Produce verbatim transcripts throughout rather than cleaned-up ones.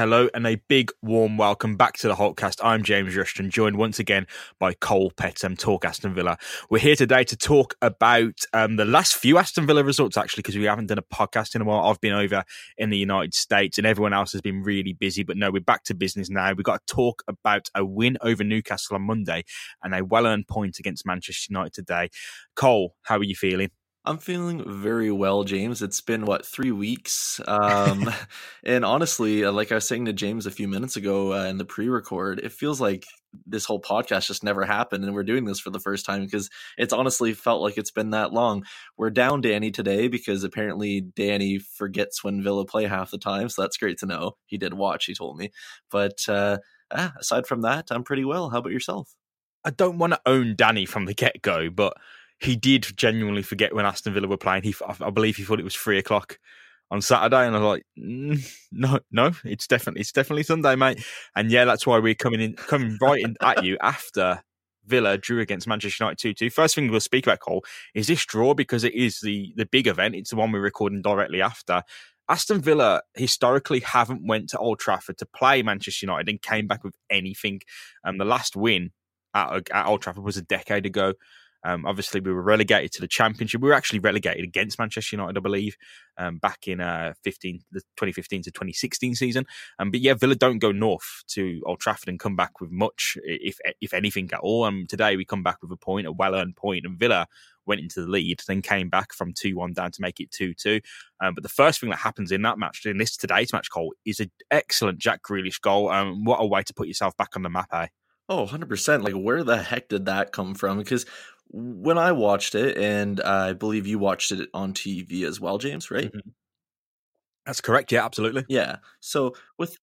hello, and a big warm welcome back to the Holtcast. I'm James Rushton, joined once again by Cole Pettem, Talk Aston Villa. We're here today to talk about um, the last few Aston Villa results, actually, because we haven't done a podcast in a while. I've been over in the United States and everyone else has been really busy, but no, we're back to business now. We've got to talk about a win over Newcastle on Monday and a well-earned point against Manchester United today. Cole, how are you feeling? I'm feeling very well, James. It's been, what, three weeks? Um, and honestly, like I was saying to James a few minutes ago uh, in the pre-record, it feels like this whole podcast just never happened and we're doing this for the first time because it's honestly felt like it's been that long. We're down Danny today because apparently Danny forgets when Villa play half the time, so that's great to know. He did watch, he told me. But uh, ah, aside from that, I'm pretty well. How about yourself? I don't want to own Danny from the get-go, but he did genuinely forget when Aston Villa were playing. He, I believe he thought it was three o'clock on Saturday, and I was like, mm, "No, no, it's definitely, it's definitely Sunday, mate." And yeah, that's why we're coming in, coming right in at you after Villa drew against Manchester United two two. First thing we'll speak about, Cole, is this draw because it is the the big event. It's the one we're recording directly after. Aston Villa historically haven't went to Old Trafford to play Manchester United and came back with anything. And um, the last win at, at Old Trafford was a decade ago. Um, obviously, we were relegated to the Championship. We were actually relegated against Manchester United, I believe, um, back in uh, fifteen, the twenty fifteen to twenty sixteen season. Um, but yeah, Villa don't go north to Old Trafford and come back with much, if if anything at all. And um, today we come back with a point, a well-earned point, and Villa went into the lead, then came back from two one down to make it two two. Um, but the first thing that happens in that match, in this today's match, Cole, is an excellent Jack Grealish goal. Um, what a way to put yourself back on the map, eh? Oh, one hundred percent. Like, where the heck did that come from? Because when I watched it, and I believe you watched it on T V as well, James, right? Mm-hmm. That's correct. Yeah, absolutely. Yeah. So with,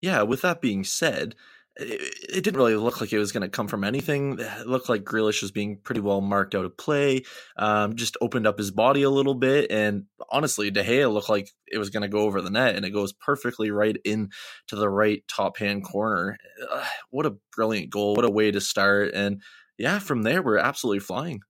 yeah, with that being said, it, it didn't really look like it was going to come from anything. It looked like Grealish was being pretty well marked out of play, um, just opened up his body a little bit. And honestly, De Gea looked like it was going to go over the net, and it goes perfectly right in to the right top-hand corner. Uh, what a brilliant goal. What a way to start. And yeah, from there, we're absolutely flying.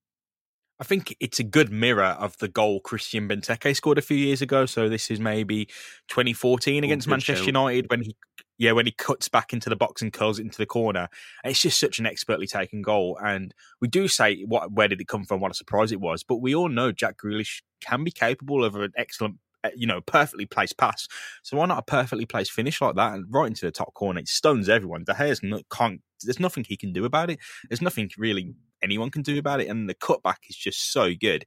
I think it's a good mirror of the goal Christian Benteke scored a few years ago. So this is maybe twenty fourteen against oh, Manchester show. United when he yeah, when he cuts back into the box and curls it into the corner. And it's just such an expertly taken goal. And we do say, what, where did it come from? What a surprise it was. But we all know Jack Grealish can be capable of an excellent, you know, perfectly placed pass. So why not a perfectly placed finish like that and right into the top corner? It stones everyone. De Gea's not, can't, there's nothing he can do about it. There's nothing really anyone can do about it. And the cutback is just so good.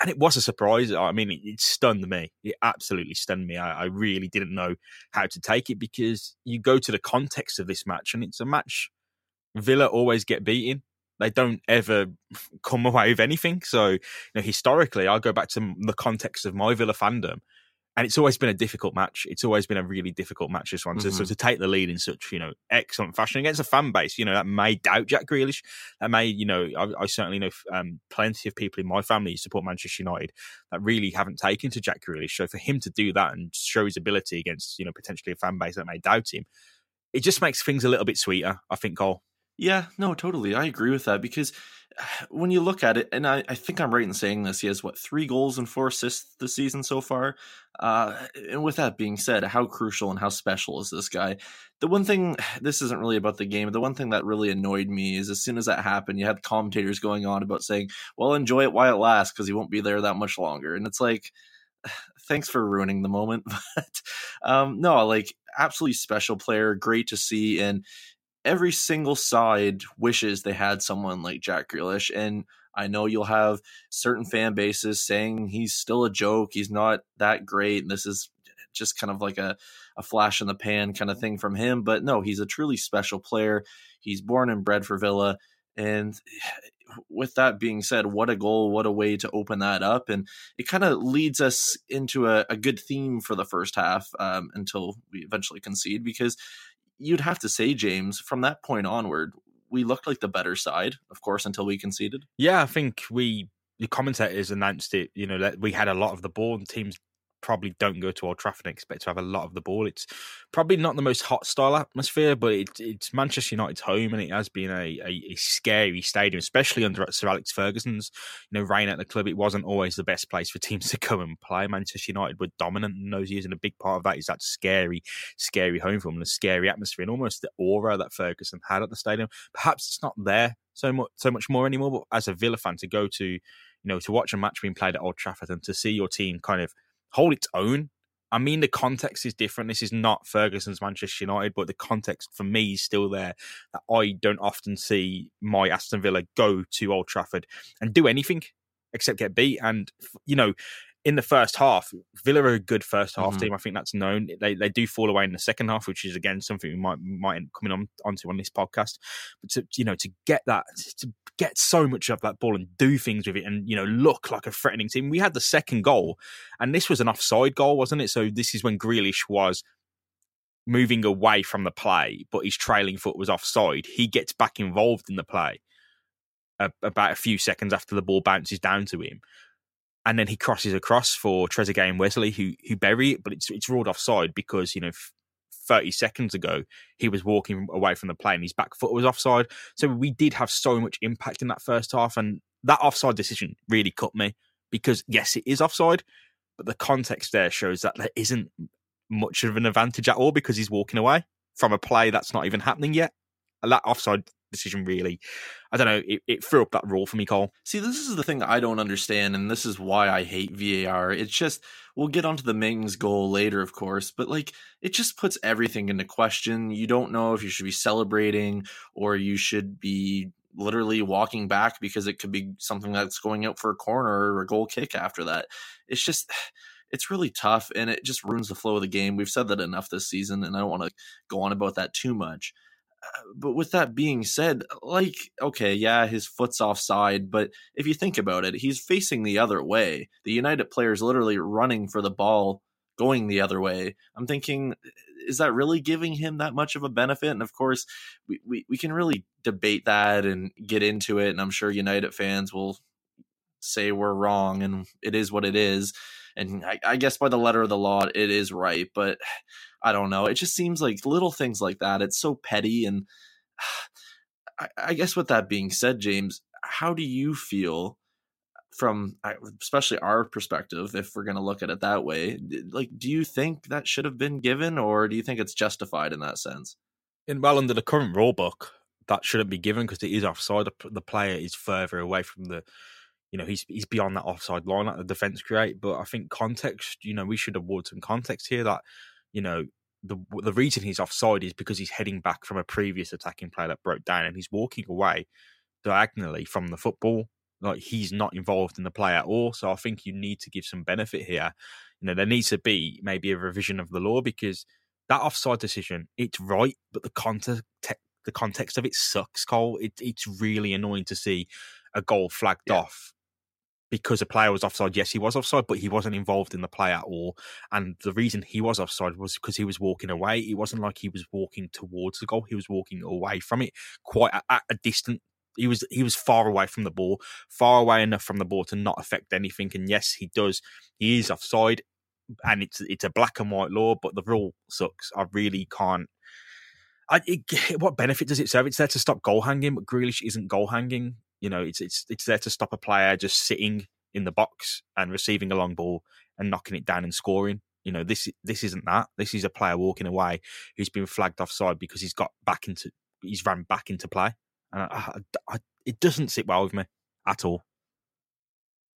And it was a surprise. I mean, it, it stunned me. It absolutely stunned me. I, I really didn't know how to take it because you go to the context of this match and it's a match Villa always get beaten. They don't ever come away with anything. So, you know, historically, I go back to the context of my Villa fandom, and it's always been a difficult match. It's always been a really difficult match, this one. Mm-hmm. So, so to take the lead in such, you know, excellent fashion against a fan base, you know, that may doubt Jack Grealish. That may, you know, I, I certainly know um, plenty of people in my family who support Manchester United that really haven't taken to Jack Grealish. So for him to do that and show his ability against, you know, potentially a fan base that may doubt him, it just makes things a little bit sweeter, I think, Cole. Yeah, no, totally. I agree with that because when you look at it, and I, I think I'm right in saying this, he has, what, three goals and four assists this season so far? Uh, and with that being said, how crucial and how special is this guy? The one thing, this isn't really about the game, the one thing that really annoyed me is as soon as that happened, you had commentators going on about saying, well, enjoy it while it lasts because he won't be there that much longer. And it's like, thanks for ruining the moment. But um, no, like, absolutely special player, great to see. And every single side wishes they had someone like Jack Grealish. And I know you'll have certain fan bases saying he's still a joke. He's not that great. And this is just kind of like a, a flash in the pan kind of thing from him. But no, he's a truly special player. He's born and bred for Villa. And with that being said, what a goal, what a way to open that up. And it kind of leads us into a, a good theme for the first half um, until we eventually concede, because you'd have to say, James, from that point onward, we looked like the better side, of course, until we conceded. Yeah, I think we, the commentators announced it, you know, that we had a lot of the ball and teams probably don't go to Old Trafford and expect to have a lot of the ball. It's probably not the most hot style atmosphere, but it, it's Manchester United's home, and it has been a, a, a scary stadium, especially under Sir Alex Ferguson's you know reign at the club. It wasn't always the best place for teams to go and play. Manchester United were dominant in those years, and a big part of that is that scary, scary home for them, the scary atmosphere, and almost the aura that Ferguson had at the stadium. Perhaps it's not there so much, so much more anymore, but as a Villa fan, to go to, you know, to watch a match being played at Old Trafford and to see your team kind of hold its own. I mean, the context is different. This is not Ferguson's Manchester United, but the context for me is still there, that I don't often see my Aston Villa go to Old Trafford and do anything except get beat. And, you know, in the first half, Villa are a good first half mm-hmm. team. I think that's known. They they do fall away in the second half, which is, again, something we might might end up coming on, onto on this podcast. But, to, you know, to get that, to get so much of that ball and do things with it and, you know, look like a threatening team. We had the second goal, and this was an offside goal, wasn't it? So this is when Grealish was moving away from the play, but his trailing foot was offside. He gets back involved in the play a, about a few seconds after the ball bounces down to him. And then he crosses across for Trezeguet and Wesley, who who bury it, but it's it's ruled offside because, you know, thirty seconds ago, he was walking away from the play and his back foot was offside. So we did have so much impact in that first half, and that offside decision really cut me because, yes, it is offside, but the context there shows that there isn't much of an advantage at all because he's walking away from a play that's not even happening yet. And that offside decision really, I don't know, it, it threw up that rule for me, Cole. See, this is the thing that I don't understand, and this is why I hate V A R. It's just, we'll get onto the Mings goal later, of course, but like, it just puts everything into question. You don't know if you should be celebrating or you should be literally walking back because it could be something that's going out for a corner or a goal kick after that. It's just, it's really tough, and it just ruins the flow of the game. We've said that enough this season, and I don't want to go on about that too much. But with that being said, like, okay, yeah, his foot's offside, but if you think about it, he's facing the other way. The United player's literally running for the ball, going the other way. I'm thinking, is that really giving him that much of a benefit? And of course, we, we, we can really debate that and get into it, and I'm sure United fans will say we're wrong, and it is what it is. And I, I guess by the letter of the law, it is right, but I don't know. It just seems like little things like that. It's so petty. And I, I guess with that being said, James, how do you feel from, especially our perspective, if we're going to look at it that way? Like, do you think that should have been given, or do you think it's justified in that sense? In, well, under the current rule book, that shouldn't be given because it is offside. The player is further away from the... You know, he's he's beyond that offside line that the defence create. But I think context, you know, we should award some context here that, you know, the the reason he's offside is because he's heading back from a previous attacking play that broke down, and he's walking away diagonally from the football. Like, he's not involved in the play at all. So I think you need to give some benefit here. You know, there needs to be maybe a revision of the law because that offside decision, it's right, but the context, the context of it sucks, Cole. It, it's really annoying to see a goal flagged yeah. off. Because a player was offside, yes, he was offside, but he wasn't involved in the play at all. And the reason he was offside was because he was walking away. It wasn't like he was walking towards the goal. He was walking away from it, quite a, at a distance. He was he was far away from the ball, far away enough from the ball to not affect anything. And yes, he does. He is offside, and it's it's a black and white law, but the rule sucks. I really can't. I, it, what benefit does it serve? It's there to stop goal hanging, but Grealish isn't goal hanging. You know, it's it's it's there to stop a player just sitting in the box and receiving a long ball and knocking it down and scoring. You know, this this isn't that. This is a player walking away who's been flagged offside because he's got back into he's ran back into play, and I, I, I, it doesn't sit well with me at all.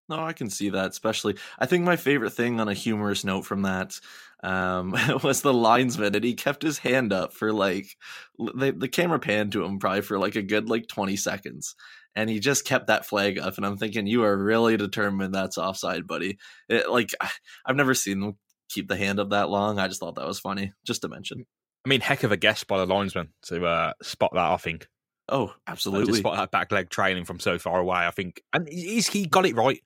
No, I can see that, especially. I think my favorite thing on a humorous note from that um, was the linesman, and he kept his hand up for like the the camera panned to him probably for like a good like twenty seconds. And he just kept that flag up, and I'm thinking, you are really determined that's offside, buddy. It, like, I've never seen them keep the hand up that long. I just thought that was funny, just to mention. I mean, heck of a guess by the linesman to uh, spot that, I think. Oh, absolutely. To spot that back leg trailing from so far away, I think. And he's, he got it right.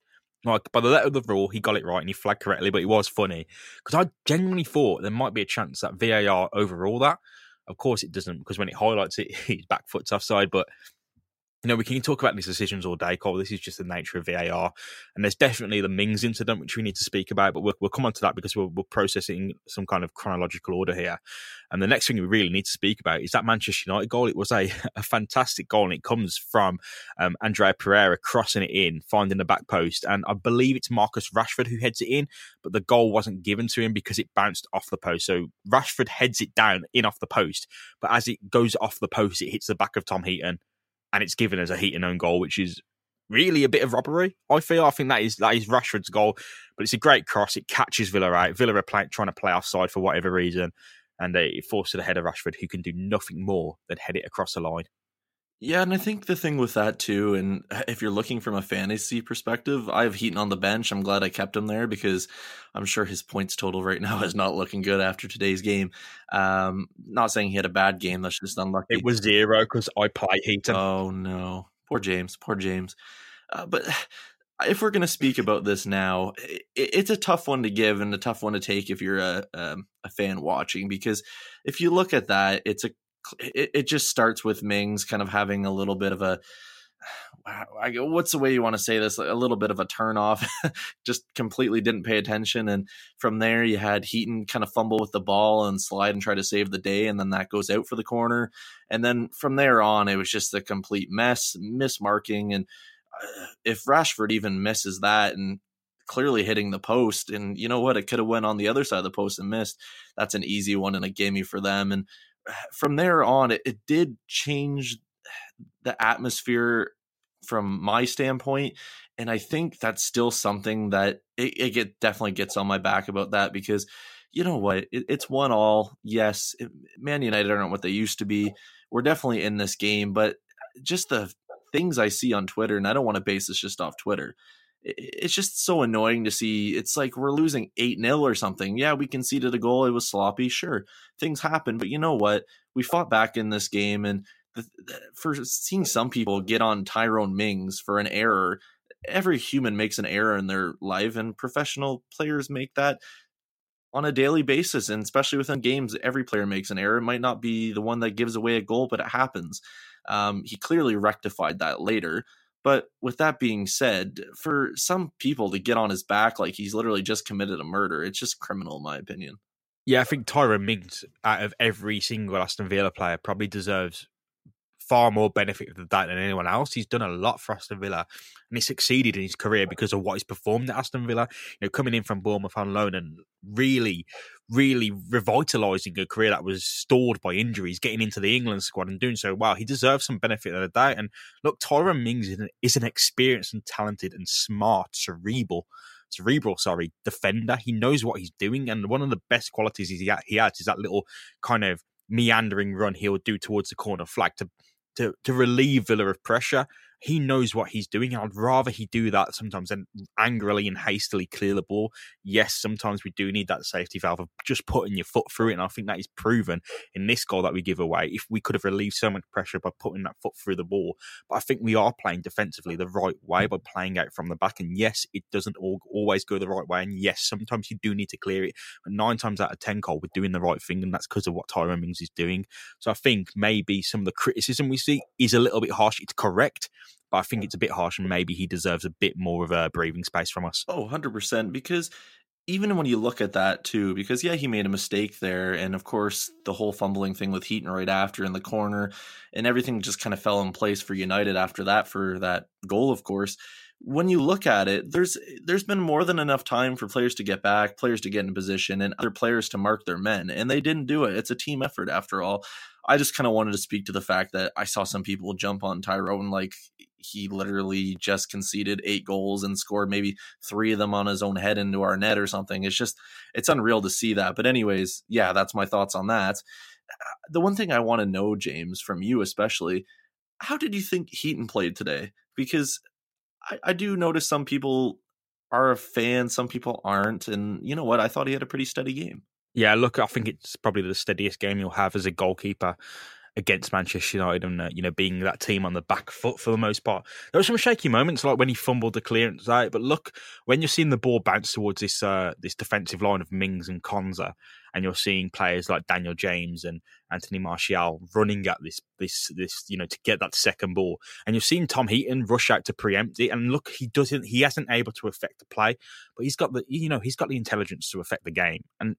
Like, by the letter of the rule, he got it right, and he flagged correctly, but it was funny. Because I genuinely thought there might be a chance that V A R overruled that. Of course it doesn't, because when it highlights it, his back foot's offside, but... You know, we can talk about these decisions all day, Cole. This is just the nature of V A R. And there's definitely the Mings incident, which we need to speak about, but we'll, we'll come on to that because we're, we're processing some kind of chronological order here. And the next thing we really need to speak about is that Manchester United goal. It was a, a fantastic goal, and it comes from um, Andrea Pereira crossing it in, finding the back post. And I believe it's Marcus Rashford who heads it in, but the goal wasn't given to him because it bounced off the post. So Rashford heads it down in off the post, but as it goes off the post, it hits the back of Tom Heaton. And it's given as a Heaton own goal, which is really a bit of robbery, I feel. I think that is that is Rashford's goal, but it's a great cross. It catches Villa out. Villa are play, trying to play offside for whatever reason, and it forces the head of Rashford, who can do nothing more than head it across the line. Yeah, and I think the thing with that too, and if you're looking from a fantasy perspective, I have Heaton on the bench. I'm glad I kept him there because I'm sure his points total right now is not looking good after today's game. Um, not saying he had a bad game. That's just unlucky. It was zero because I play Heaton. Oh, no. Poor James. Poor James. Uh, but if we're going to speak about this now, it, it's a tough one to give and a tough one to take if you're a, a, a fan watching, because if you look at that, it's a It, it just starts with Mings kind of having a little bit of a, I go, what's the way you want to say this? A little bit of a turnoff, just completely didn't pay attention. And from there you had Heaton kind of fumble with the ball and slide and try to save the day. And then that goes out for the corner. And then from there on, it was just a complete mess, mismarking. And if Rashford even misses that and clearly hitting the post, and you know what, it could have went on the other side of the post and missed. That's an easy one and a gimme for them. And from there on, it, it did change the atmosphere from my standpoint. And I think that's still something that it, it get, definitely gets on my back about that, because you know what? It, it's one all. Yes, it, Man United aren't what they used to be. We're definitely in this game, but just the things I see on Twitter, and I don't want to base this just off Twitter, it's just so annoying to see. It's like we're losing eight nil or something. Yeah, we conceded a goal. It was sloppy. Sure, things happen. But you know what? We fought back in this game. And the, the, for seeing some people get on Tyrone Mings for an error, every human makes an error in their life, and professional players make that on a daily basis. And especially within games, every player makes an error. It might not be the one that gives away a goal, but it happens. Um, he clearly rectified that later. But with that being said, for some people to get on his back like he's literally just committed a murder, it's just criminal, in my opinion. Yeah, I think Tyrone Mings, out of every single Aston Villa player, probably deserves far more benefit of the doubt than anyone else. He's done a lot for Aston Villa, and he succeeded in his career because of what he's performed at Aston Villa. You know, coming in from Bournemouth on loan and really, really revitalising a career that was stalled by injuries, getting into the England squad and doing so well. He deserves some benefit of the doubt. And look, Tyrone Mings is an, is an experienced and talented and smart, cerebral, cerebral, sorry, defender. He knows what he's doing. And one of the best qualities he, he has is that little kind of meandering run he'll do towards the corner flag to, to, to relieve Villa of pressure. He knows what he's doing, and I'd rather he do that sometimes than angrily and hastily clear the ball. Yes, sometimes we do need that safety valve of just putting your foot through it, and I think that is proven in this goal that we give away. If we could have relieved so much pressure by putting that foot through the ball, but I think we are playing defensively the right way by playing out from the back, and yes, it doesn't all, always go the right way, and yes, sometimes you do need to clear it, but nine times out of ten, Cole, we're doing the right thing, and that's because of what Tyrone Mings is doing. So I think maybe some of the criticism we see is a little bit harsh. It's correct, but I think it's a bit harsh, and maybe he deserves a bit more of a breathing space from us. Oh, one hundred percent, because even when you look at that too, because yeah, he made a mistake there, and of course the whole fumbling thing with Heaton right after in the corner, and everything just kind of fell in place for United after that for that goal, of course. When you look at it, there's there's been more than enough time for players to get back, players to get in position, and other players to mark their men, and they didn't do it. It's a team effort after all. I just kind of wanted to speak to the fact that I saw some people jump on Tyrone like he literally just conceded eight goals and scored maybe three of them on his own head into our net or something. It's just, it's unreal to see that. But anyways, yeah, that's my thoughts on that. The one thing I want to know, James, from you especially, how did you think Heaton played today? Because I, I do notice some people are a fan, some people aren't. And you know what? I thought he had a pretty steady game. Yeah, look, I think it's probably the steadiest game you'll have as a goalkeeper against Manchester United, and uh, you know, being that team on the back foot for the most part. There were some shaky moments, like when he fumbled the clearance out. But look, when you're seeing the ball bounce towards this uh, this defensive line of Mings and Konza, and you're seeing players like Daniel James and Anthony Martial running at this, this, this, you know, to get that second ball. And you've seen Tom Heaton rush out to preempt it. And look, he doesn't, he hasn't able to affect the play, but he's got the, you know, he's got the intelligence to affect the game. And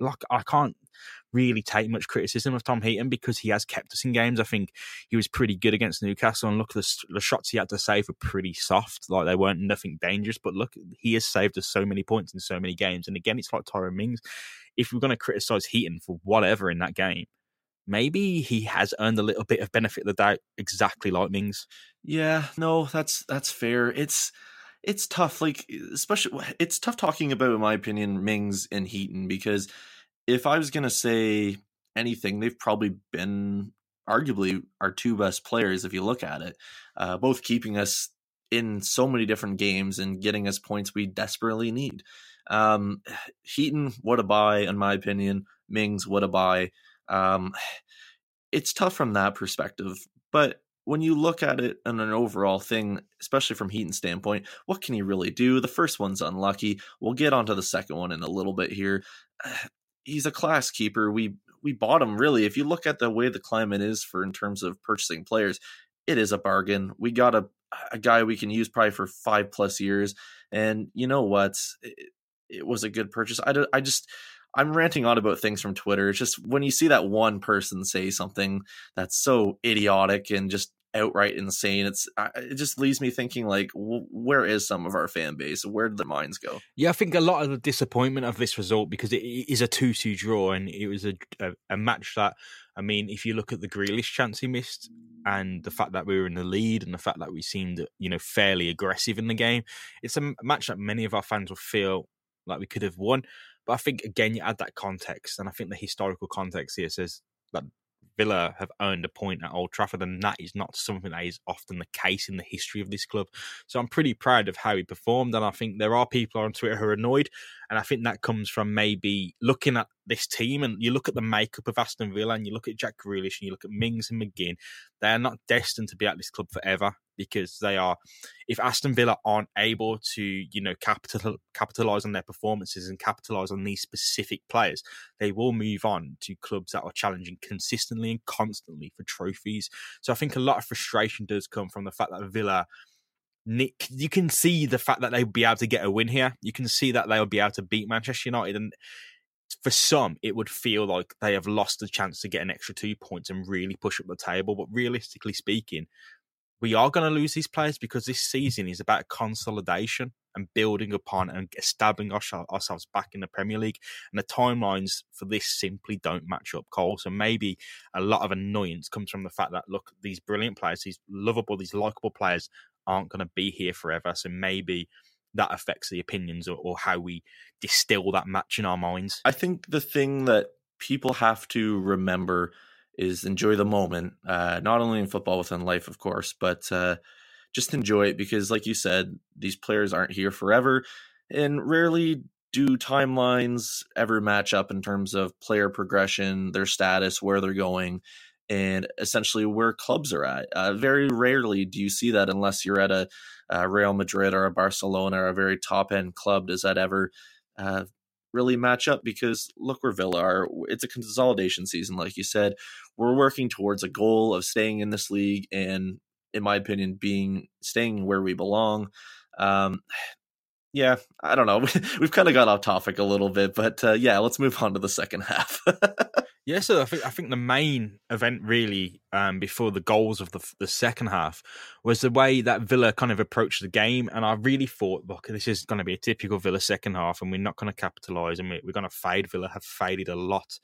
like, I can't really take much criticism of Tom Heaton because he has kept us in games. I think he was pretty good against Newcastle. And look, the, the shots he had to save were pretty soft. Like they weren't nothing dangerous, but look, he has saved us so many points in so many games. And again, it's like Tyrone Mings. If we're going to criticise Heaton for whatever in that game, maybe he has earned a little bit of benefit of the doubt, exactly like Mings. Yeah, no, that's that's fair. It's it's tough, like especially it's tough talking about, in my opinion, Mings and Heaton, because if I was going to say anything, they've probably been arguably our two best players if you look at it, uh, both keeping us in so many different games and getting us points we desperately need. Um, Heaton, what a buy, in my opinion. Mings, what a buy. Um, it's tough from that perspective, but when you look at it in an overall thing, especially from Heaton's standpoint, what can he really do? The first one's unlucky. We'll get onto the second one in a little bit here. He's a class keeper. We we bought him, really. If you look at the way the climate is for in terms of purchasing players, it is a bargain. We got a, a guy we can use probably for five plus years, and you know what? It, it was a good purchase. I, do, I just... I'm ranting on about things from Twitter. It's just when you see that one person say something that's so idiotic and just outright insane, it's it just leaves me thinking, like, where is some of our fan base? Where did their minds go? Yeah, I think a lot of the disappointment of this result, because it is a two-two draw, and it was a, a, a match that, I mean, if you look at the Grealish chance he missed and the fact that we were in the lead and the fact that we seemed, you know, fairly aggressive in the game, it's a match that many of our fans will feel like we could have won. But I think, again, you add that context, and I think the historical context here says that Villa have earned a point at Old Trafford, and that is not something that is often the case in the history of this club. So I'm pretty proud of how he performed, and I think there are people on Twitter who are annoyed, and I think that comes from maybe looking at this team, and you look at the makeup of Aston Villa, and you look at Jack Grealish, and you look at Mings and McGinn. They are not destined to be at this club forever, because they are, if Aston Villa aren't able to, you know, capital, capitalise on their performances and capitalise on these specific players, they will move on to clubs that are challenging consistently and constantly for trophies. So I think a lot of frustration does come from the fact that Villa, Nick, you can see the fact that they'll be able to get a win here. You can see that they'll be able to beat Manchester United, and for some, it would feel like they have lost the chance to get an extra two points and really push up the table. But realistically speaking, we are going to lose these players, because this season is about consolidation and building upon and establishing ourselves back in the Premier League. And the timelines for this simply don't match up, Cole. So maybe a lot of annoyance comes from the fact that, look, these brilliant players, these lovable, these likeable players aren't going to be here forever. So maybe that affects the opinions or, or how we distill that match in our minds. I think the thing that people have to remember is enjoy the moment, uh, not only in football, within life, of course, but uh, just enjoy it, because like you said, these players aren't here forever, and rarely do timelines ever match up in terms of player progression, their status, where they're going, and essentially where clubs are at. Uh, very rarely do you see that, unless you're at a, a Real Madrid or a Barcelona or a very top-end club. Does that ever uh really match up? Because look where Villa are. It's a consolidation season, like you said. We're working towards a goal of staying in this league, and in my opinion, being staying where we belong. Um, yeah, I don't know. We've kind of got off topic a little bit, but uh, yeah, let's move on to the second half. Yeah, so I think I think the main event really um, before the goals of the, the second half was the way that Villa kind of approached the game, and I really thought, look, this is going to be a typical Villa second half, and we're not going to capitalise, and we're going to fade. Villa have faded a lot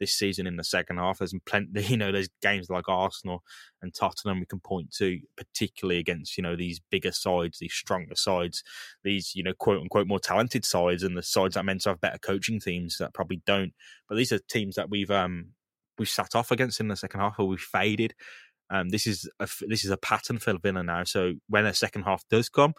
this season in the second half. There's plenty, you know, there's games like Arsenal and Tottenham we can point to, particularly against, you know, these bigger sides, these stronger sides, these, you know, quote unquote more talented sides, and the sides that are meant to have better coaching teams that probably don't. But these are teams that we've um we've sat off against in the second half, or we've faded. Um, this is a this is a pattern for Villa now. So when a second half does come,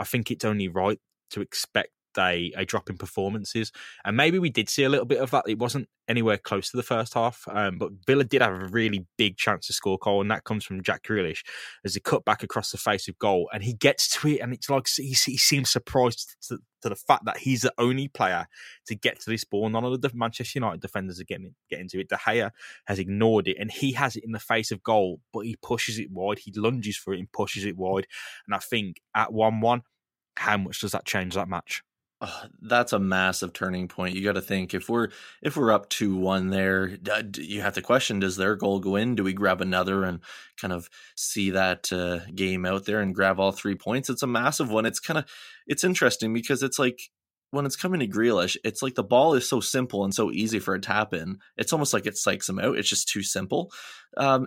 I think it's only right to expect they a drop in performances. And maybe we did see a little bit of that. It wasn't anywhere close to the first half, um, but Villa did have a really big chance to score goal, and that comes from Jack Grealish as he cut back across the face of goal, and he gets to it, and it's like he, he seems surprised to, to the fact that he's the only player to get to this ball. None of the Manchester United defenders are getting, getting to it. De Gea has ignored it, and he has it in the face of goal, but he pushes it wide. He lunges for it and pushes it wide. And I think at one one, how much does that change that match? Oh, that's a massive turning point. You got to think, if we're if we're up two one there, you have to question, does their goal go in? Do we grab another and kind of see that uh, game out there and grab all three points? It's a massive one. It's kind of it's interesting because it's like when it's coming to Grealish, it's like the ball is so simple and so easy for a tap in. It's almost like it psychs him out. It's just too simple. Um,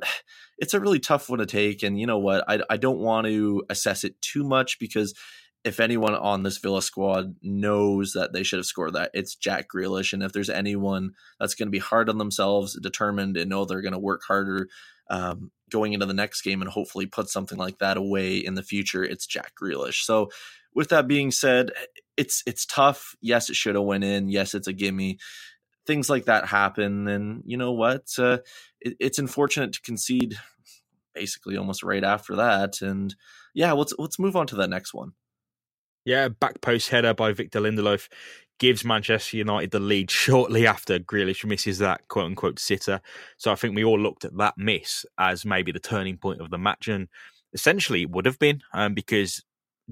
it's a really tough one to take. And you know what? I, I don't want to assess it too much because if anyone on this Villa squad knows that they should have scored that, it's Jack Grealish. And if there's anyone that's going to be hard on themselves, determined, and know they're going to work harder um, going into the next game and hopefully put something like that away in the future, it's Jack Grealish. So with that being said, it's it's tough. Yes, it should have went in. Yes, it's a gimme. Things like that happen. And you know what? Uh, it, it's unfortunate to concede basically almost right after that. And yeah, let's let's move on to the next one. Yeah, back post header by Victor Lindelof gives Manchester United the lead shortly after Grealish misses that quote-unquote sitter. So I think we all looked at that miss as maybe the turning point of the match, and essentially it would have been um, because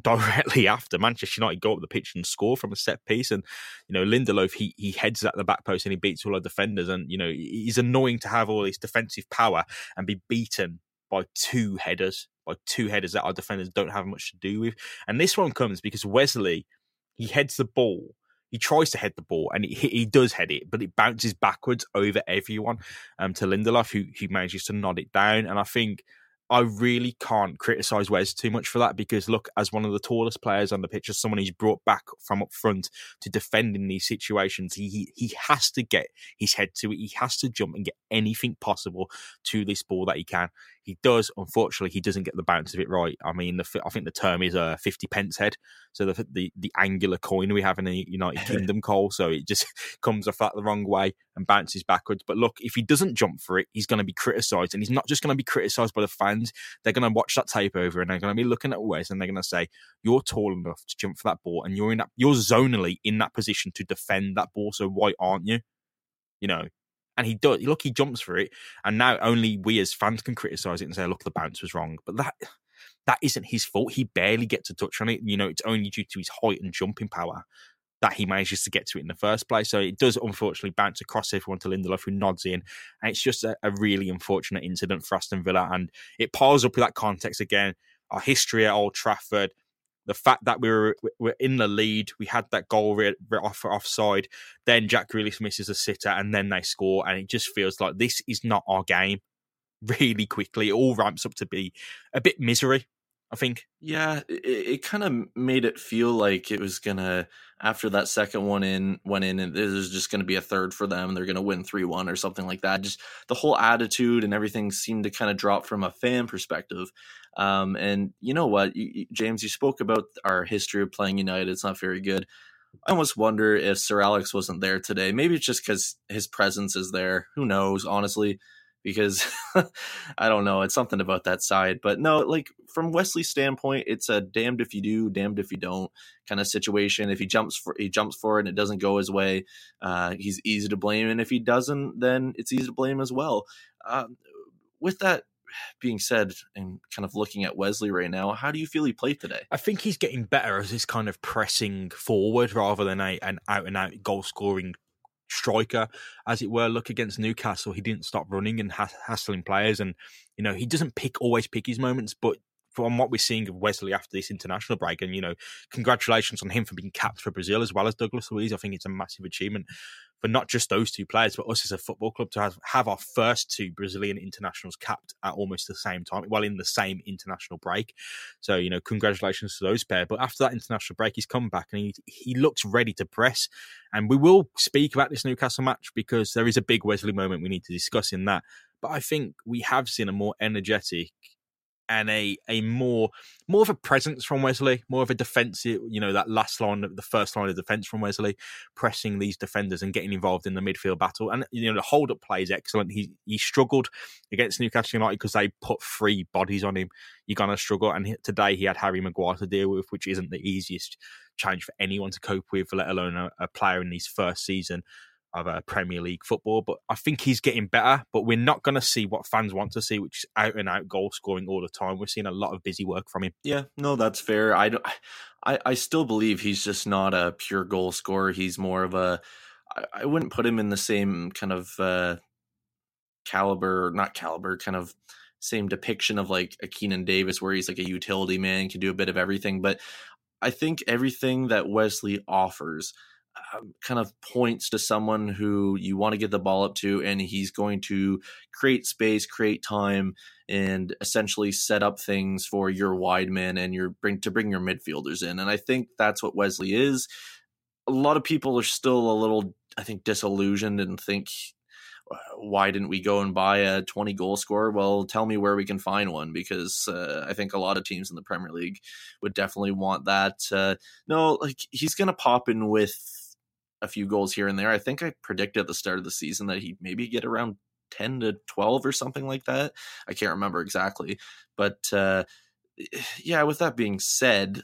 directly after, Manchester United go up the pitch and score from a set piece. And, you know, Lindelof, he he heads at the back post and he beats all our defenders. And, you know, he's annoying to have all this defensive power and be beaten by two headers. Like two headers that our defenders don't have much to do with. And this one comes because Wesley, he heads the ball. He tries to head the ball, and he, he does head it, but it bounces backwards over everyone um, to Lindelof, who, who manages to nod it down. And I think I really can't criticise Wes too much for that because, look, as one of the tallest players on the pitch, as someone he's brought back from up front to defend in these situations, he, he he has to get his head to it. He has to jump and get anything possible to this ball that he can. He does. Unfortunately, he doesn't get the bounce of it right. I mean, the, I think the term is a fifty pence head. So the the, the angular coin we have in the United Kingdom, Cole. So it just comes off that the wrong way and bounces backwards. But look, if he doesn't jump for it, he's going to be criticised. And he's not just going to be criticised by the fans. They're going to watch that tape over and they're going to be looking at Wes and they're going to say, you're tall enough to jump for that ball and you're in that, you're zonally in that position to defend that ball. So why aren't you? You know? And he does. Look, he jumps for it, and now only we as fans can criticise it and say, "Look, the bounce was wrong." But that that isn't his fault. He barely gets a touch on it. You know, it's only due to his height and jumping power that he manages to get to it in the first place. So it does unfortunately bounce across everyone to Lindelof, who nods in, and it's just a, a really unfortunate incident for Aston Villa. And it piles up with that context again. Our history at Old Trafford. The fact that we were, we were in the lead, we had that goal re- re- off offside, then Jack Grealish misses a sitter, and then they score, and it just feels like this is not our game. Really quickly, it all ramps up to be a bit misery, I think. Yeah, it, it kind of made it feel like it was going to, after that second one in went in, and there's just going to be a third for them, and they're going to win three one or something like that. Just the whole attitude and everything seemed to kind of drop from a fan perspective. Um, and you know what, you, you, James, you spoke about our history of playing United. It's not very good. I almost wonder if Sir Alex wasn't there today. Maybe it's just because his presence is there. Who knows, honestly, because I don't know. It's something about that side. But no, like from Wesley's standpoint, it's a damned if you do, damned if you don't kind of situation. If he jumps for he jumps for it and it doesn't go his way, uh, he's easy to blame. And if he doesn't, then it's easy to blame as well. Uh, with that being said, and kind of looking at Wesley right now, how do you feel he played today? I think he's getting better as this kind of pressing forward rather than a, an out-and-out goal-scoring striker, as it were. Look, against Newcastle, he didn't stop running and has- hassling players. And, you know, he doesn't pick always pick his moments, but from what we're seeing of Wesley after this international break, and, you know, congratulations on him for being capped for Brazil as well as Douglas Luiz. I think it's a massive achievement for not just those two players, but us as a football club to have, have our first two Brazilian internationals capped at almost the same time, well, in the same international break. So, you know, congratulations to those pair. But after that international break, he's come back and he, he looks ready to press. And we will speak about this Newcastle match because there is a big Wesley moment we need to discuss in that. But I think we have seen a more energetic and a a more more of a presence from Wesley, more of a defensive, you know, that last line, the first line of defence from Wesley, pressing these defenders and getting involved in the midfield battle. And, you know, the hold-up play is excellent. He he struggled against Newcastle United because they put three bodies on him. You're going to struggle. And today he had Harry Maguire to deal with, which isn't the easiest challenge for anyone to cope with, let alone a, a player in his first season of uh, Premier League football. But I think he's getting better, but we're not going to see what fans want to see, which is out and out goal scoring all the time. We're seeing a lot of busy work from him. Yeah, no, that's fair. I, don't, I, I still believe he's just not a pure goal scorer. He's more of a, I, I wouldn't put him in the same kind of uh, caliber, not caliber, kind of same depiction of like a Keenan Davis, where he's like a utility man, can do a bit of everything. But I think everything that Wesley offers Um, kind of points to someone who you want to get the ball up to, and he's going to create space, create time, and essentially set up things for your wide men and your bring to bring your midfielders in. And I think that's what Wesley is. A lot of people are still a little, I think, disillusioned and think, why didn't we go and buy a twenty goal scorer? Well, tell me where we can find one, because uh, I think a lot of teams in the Premier League would definitely want that. Uh, no, like he's going to pop in with a few goals here and there. I think I predicted at the start of the season that he'd maybe get around ten to twelve or something like that. I can't remember exactly. But uh, yeah, with that being said,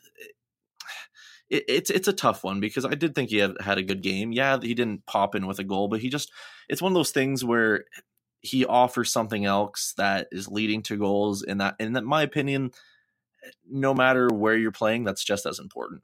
it, it's it's a tough one, because I did think he had, had a good game. Yeah, he didn't pop in with a goal, but he just, it's one of those things where he offers something else that is leading to goals. And that, in my opinion, no matter where you're playing, that's just as important.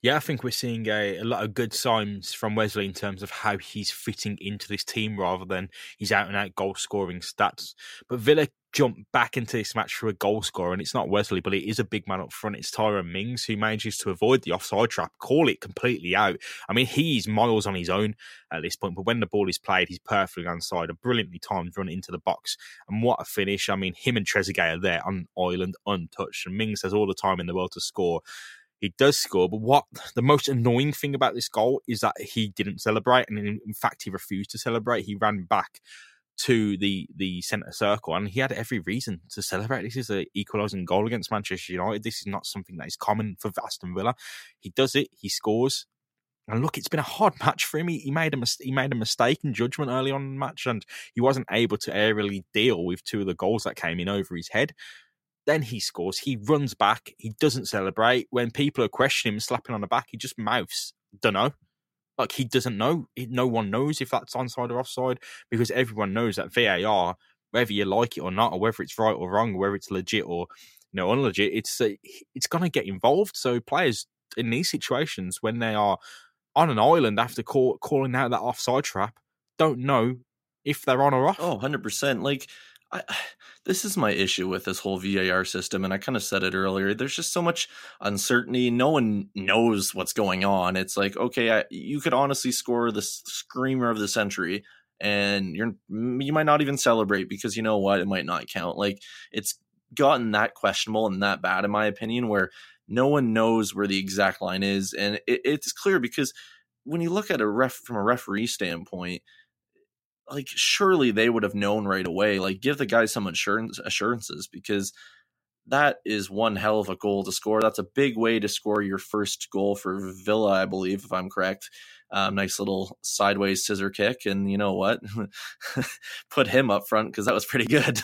Yeah, I think we're seeing a, a lot of good signs from Wesley in terms of how he's fitting into this team rather than his out-and-out goal-scoring stats. But Villa jumped back into this match for a goal scorer, and it's not Wesley, but it is a big man up front. It's Tyrone Mings, who manages to avoid the offside trap, call it completely out. I mean, he's miles on his own at this point, but when the ball is played, he's perfectly onside, a brilliantly timed run into the box, and what a finish. I mean, him and Trezeguet are there on island untouched, and Mings has all the time in the world to score. He does score, but what the most annoying thing about this goal is that he didn't celebrate, and in fact, he refused to celebrate. He ran back to the the centre circle, and he had every reason to celebrate. This is an equalising goal against Manchester United. This is not something that is common for Aston Villa. He does it, he scores, and look, it's been a hard match for him. He, he made a mis- he made a mistake in judgment early on in the match, and he wasn't able to aerially deal with two of the goals that came in over his head. Then he scores, he runs back, he doesn't celebrate. When people are questioning him, slapping on the back, he just mouths, dunno. Like, he doesn't know. No one knows if that's onside or offside, because everyone knows that V A R, whether you like it or not, or whether it's right or wrong, or whether it's legit or, you know, unlegit, it's, uh, it's going to get involved. So players in these situations, when they are on an island after call, calling out that offside trap, don't know if they're on or off. Oh, one hundred percent. Like... I, this is my issue with this whole V A R system, and I kind of said it earlier. There's just so much uncertainty. No one knows what's going on. It's like, okay, I, you could honestly score the screamer of the century, and you're you might not even celebrate, because you know what, it might not count. Like, it's gotten that questionable and that bad, in my opinion, where no one knows where the exact line is, and it, it's clear, because when you look at a ref from a referee standpoint, like, surely they would have known right away. Like, give the guy some assurance, assurances, because that is one hell of a goal to score. That's a big way to score your first goal for Villa, I believe, if I'm correct. Um, nice little sideways scissor kick. And you know what? Put him up front, because that was pretty good.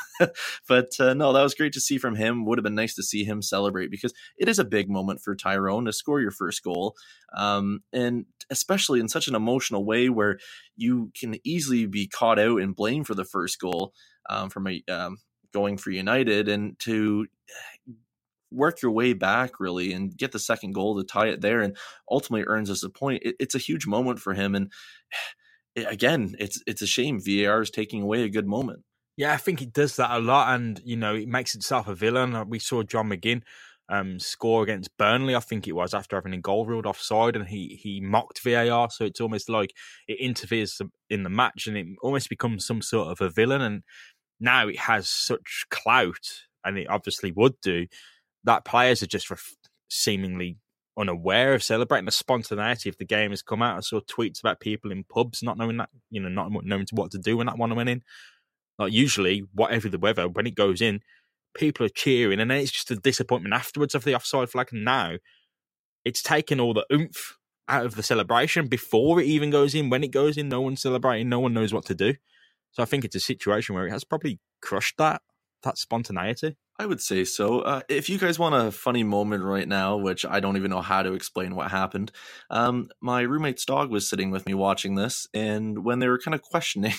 But uh, no, that was great to see from him. Would have been nice to see him celebrate, because it is a big moment for Tyrone to score your first goal. Um, and especially in such an emotional way where you can easily be caught out and blamed for the first goal um, from a, um, going for United, and to work your way back really and get the second goal to tie it there and ultimately earns us a point. It, it's a huge moment for him. And it, again, it's, it's a shame V A R is taking away a good moment. Yeah, I think it does that a lot. And, you know, it makes itself a villain. We saw John McGinn um, score against Burnley, I think it was, after having a goal ruled offside, and he, he mocked V A R. So it's almost like it interferes in the match, and it almost becomes some sort of a villain. And now it has such clout, and it obviously would do, that players are just ref- seemingly unaware of celebrating. The spontaneity of the game has come out. I saw tweets about people in pubs not knowing that, you know, not knowing what to do when that one went in. Like, usually, whatever the weather, when it goes in, people are cheering, and then it's just a disappointment afterwards of the offside flag. Now it's taken all the oomph out of the celebration before it even goes in. When it goes in, no one's celebrating, no one knows what to do. So I think it's a situation where it has probably crushed that that spontaneity. I would say so. Uh, if you guys want a funny moment right now, which I don't even know how to explain what happened, um, my roommate's dog was sitting with me watching this, and when they were kind of questioning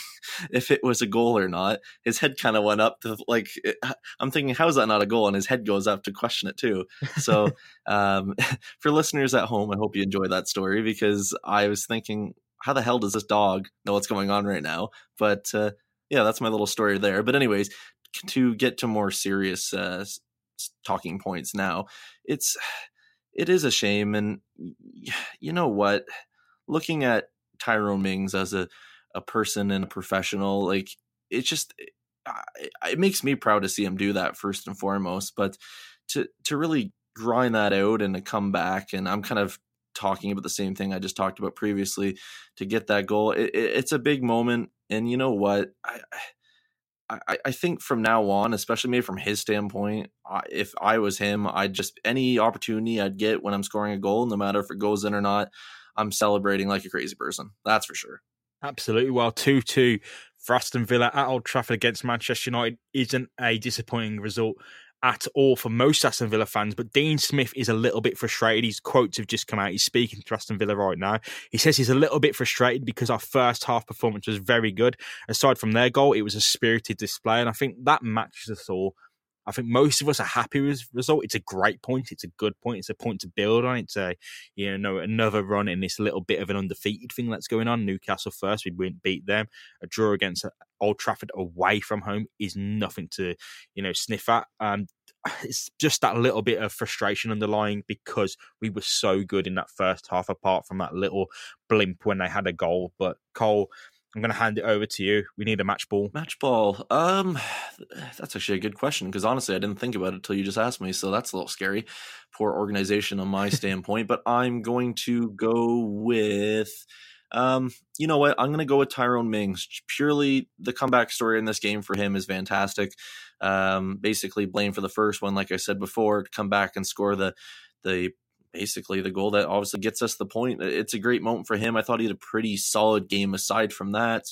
if it was a goal or not, his head kind of went up to, like, it, I'm thinking, how is that not a goal? And his head goes up to question it too. So um, for listeners at home, I hope you enjoy that story, because I was thinking, how the hell does this dog know what's going on right now? But uh, yeah, that's my little story there. But anyways, to get to more serious uh, talking points now, it's it is a shame. And you know what? Looking at Tyrone Mings as a, a person and a professional, like, it just it, it makes me proud to see him do that first and foremost. But to to really grind that out and to come back, and I'm kind of talking about the same thing I just talked about previously, to get that goal, it, it, it's a big moment. And you know what? I, I I, I think from now on, especially maybe from his standpoint, I, if I was him, I'd just, any opportunity I'd get when I'm scoring a goal, no matter if it goes in or not, I'm celebrating like a crazy person. That's for sure. Absolutely. Well, two two for Aston Villa at Old Trafford against Manchester United isn't a disappointing result at all for most Aston Villa fans, but Dean Smith is a little bit frustrated. His quotes have just come out. He's speaking to Aston Villa right now. He says he's a little bit frustrated because our first half performance was very good. Aside from their goal, it was a spirited display, and I think that matches us all. I think most of us are happy with the result. It's a great point. It's a good point. It's a point to build on. It's a, you know, another run in this little bit of an undefeated thing that's going on. Newcastle first, we wouldn't beat them. A draw against Old Trafford away from home is nothing to, you know, sniff at. Um, it's just that little bit of frustration underlying because we were so good in that first half, apart from that little blimp when they had a goal. But Cole, I'm going to hand it over to you. We need a match ball. Match ball. Um, that's actually a good question, because honestly, I didn't think about it until you just asked me. So that's a little scary. Poor organization on my standpoint. But I'm going to go with, um, you know what? I'm going to go with Tyrone Mings. Purely the comeback story in this game for him is fantastic. Um, basically blamed for the first one, like I said before, to come back and score the the. basically the goal that obviously gets us the point. It's a great moment for him. I thought he had a pretty solid game aside from that.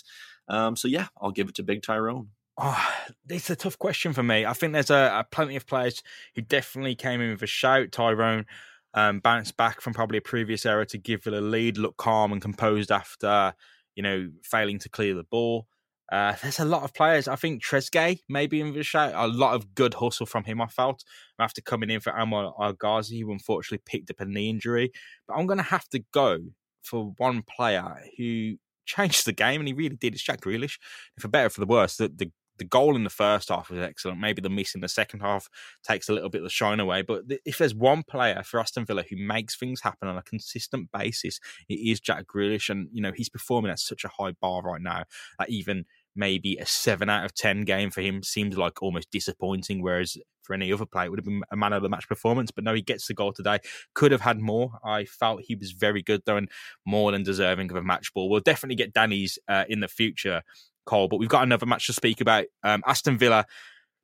Um, so yeah, I'll give it to Big Tyrone. Oh, it's a tough question for me. I think there's a, a plenty of players who definitely came in with a shout. Tyrone um, bounced back from probably a previous error to give Villa a lead, looked calm and composed after, you know, failing to clear the ball. Uh, there's a lot of players. I think Trezeguet maybe in the shout. A lot of good hustle from him, I felt, after coming in for Anwar El Ghazi, who unfortunately picked up a knee injury. But I'm going to have to go for one player who changed the game, and he really did. It's Jack Grealish. For better or for the worse, the, the, the goal in the first half was excellent. Maybe the miss in the second half takes a little bit of the shine away. But th- if there's one player for Aston Villa who makes things happen on a consistent basis, it is Jack Grealish. And, you know, he's performing at such a high bar right now that even maybe a seven out of ten game for him seems like almost disappointing, whereas for any other player, it would have been a man of the match performance. But no, he gets the goal today. Could have had more. I felt he was very good, though, and more than deserving of a match ball. We'll definitely get Danny's uh, in the future, Cole, but we've got another match to speak about. Um, Aston Villa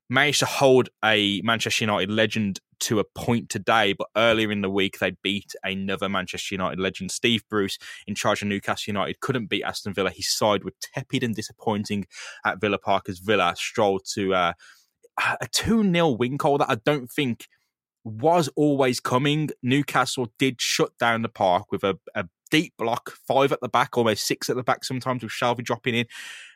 managed to hold a Manchester United legend to a point today, but earlier in the week they beat another Manchester United legend. Steve Bruce, in charge of Newcastle United, couldn't beat Aston Villa. His side were tepid and disappointing at Villa Park as Villa strolled to uh, a two nil win, Cole, that I don't think was always coming. Newcastle did shut down the park with a, a deep block, five at the back, almost six at the back sometimes, with Shelby dropping in.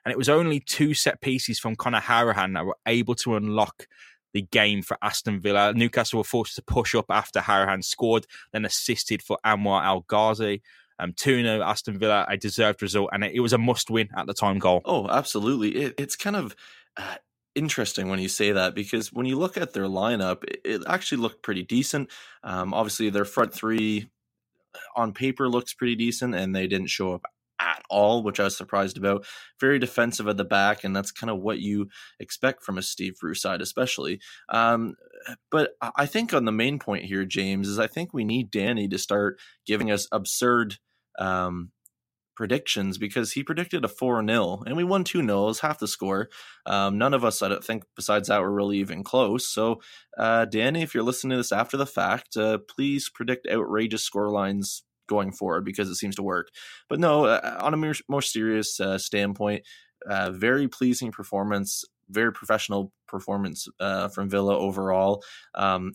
And it was only two set pieces from Conor Hourihane that were able to unlock the game for Aston Villa. Newcastle were forced to push up after Hourihane scored, then assisted for Anwar El Ghazi. Um, two nil Aston Villa, a deserved result, and it was a must-win at the time goal. Oh, absolutely. It, it's kind of uh, interesting when you say that, because when you look at their lineup, it, it actually looked pretty decent. Um, obviously, their front three on paper looks pretty decent, and they didn't show up at all, which I was surprised about. Very defensive at the back, and that's kind of what you expect from a Steve Bruce side, especially. Um, but I think on the main point here, James, is I think we need Danny to start giving us absurd um, predictions because he predicted a four nil and we won two nil, half the score. Um, none of us, I don't think, besides that, were really even close. So, uh, Danny, if you're listening to this after the fact, uh, please predict outrageous scorelines going forward because it seems to work. But no, uh, on a more serious uh, standpoint, uh, very pleasing performance, very professional performance uh, from Villa overall. Um,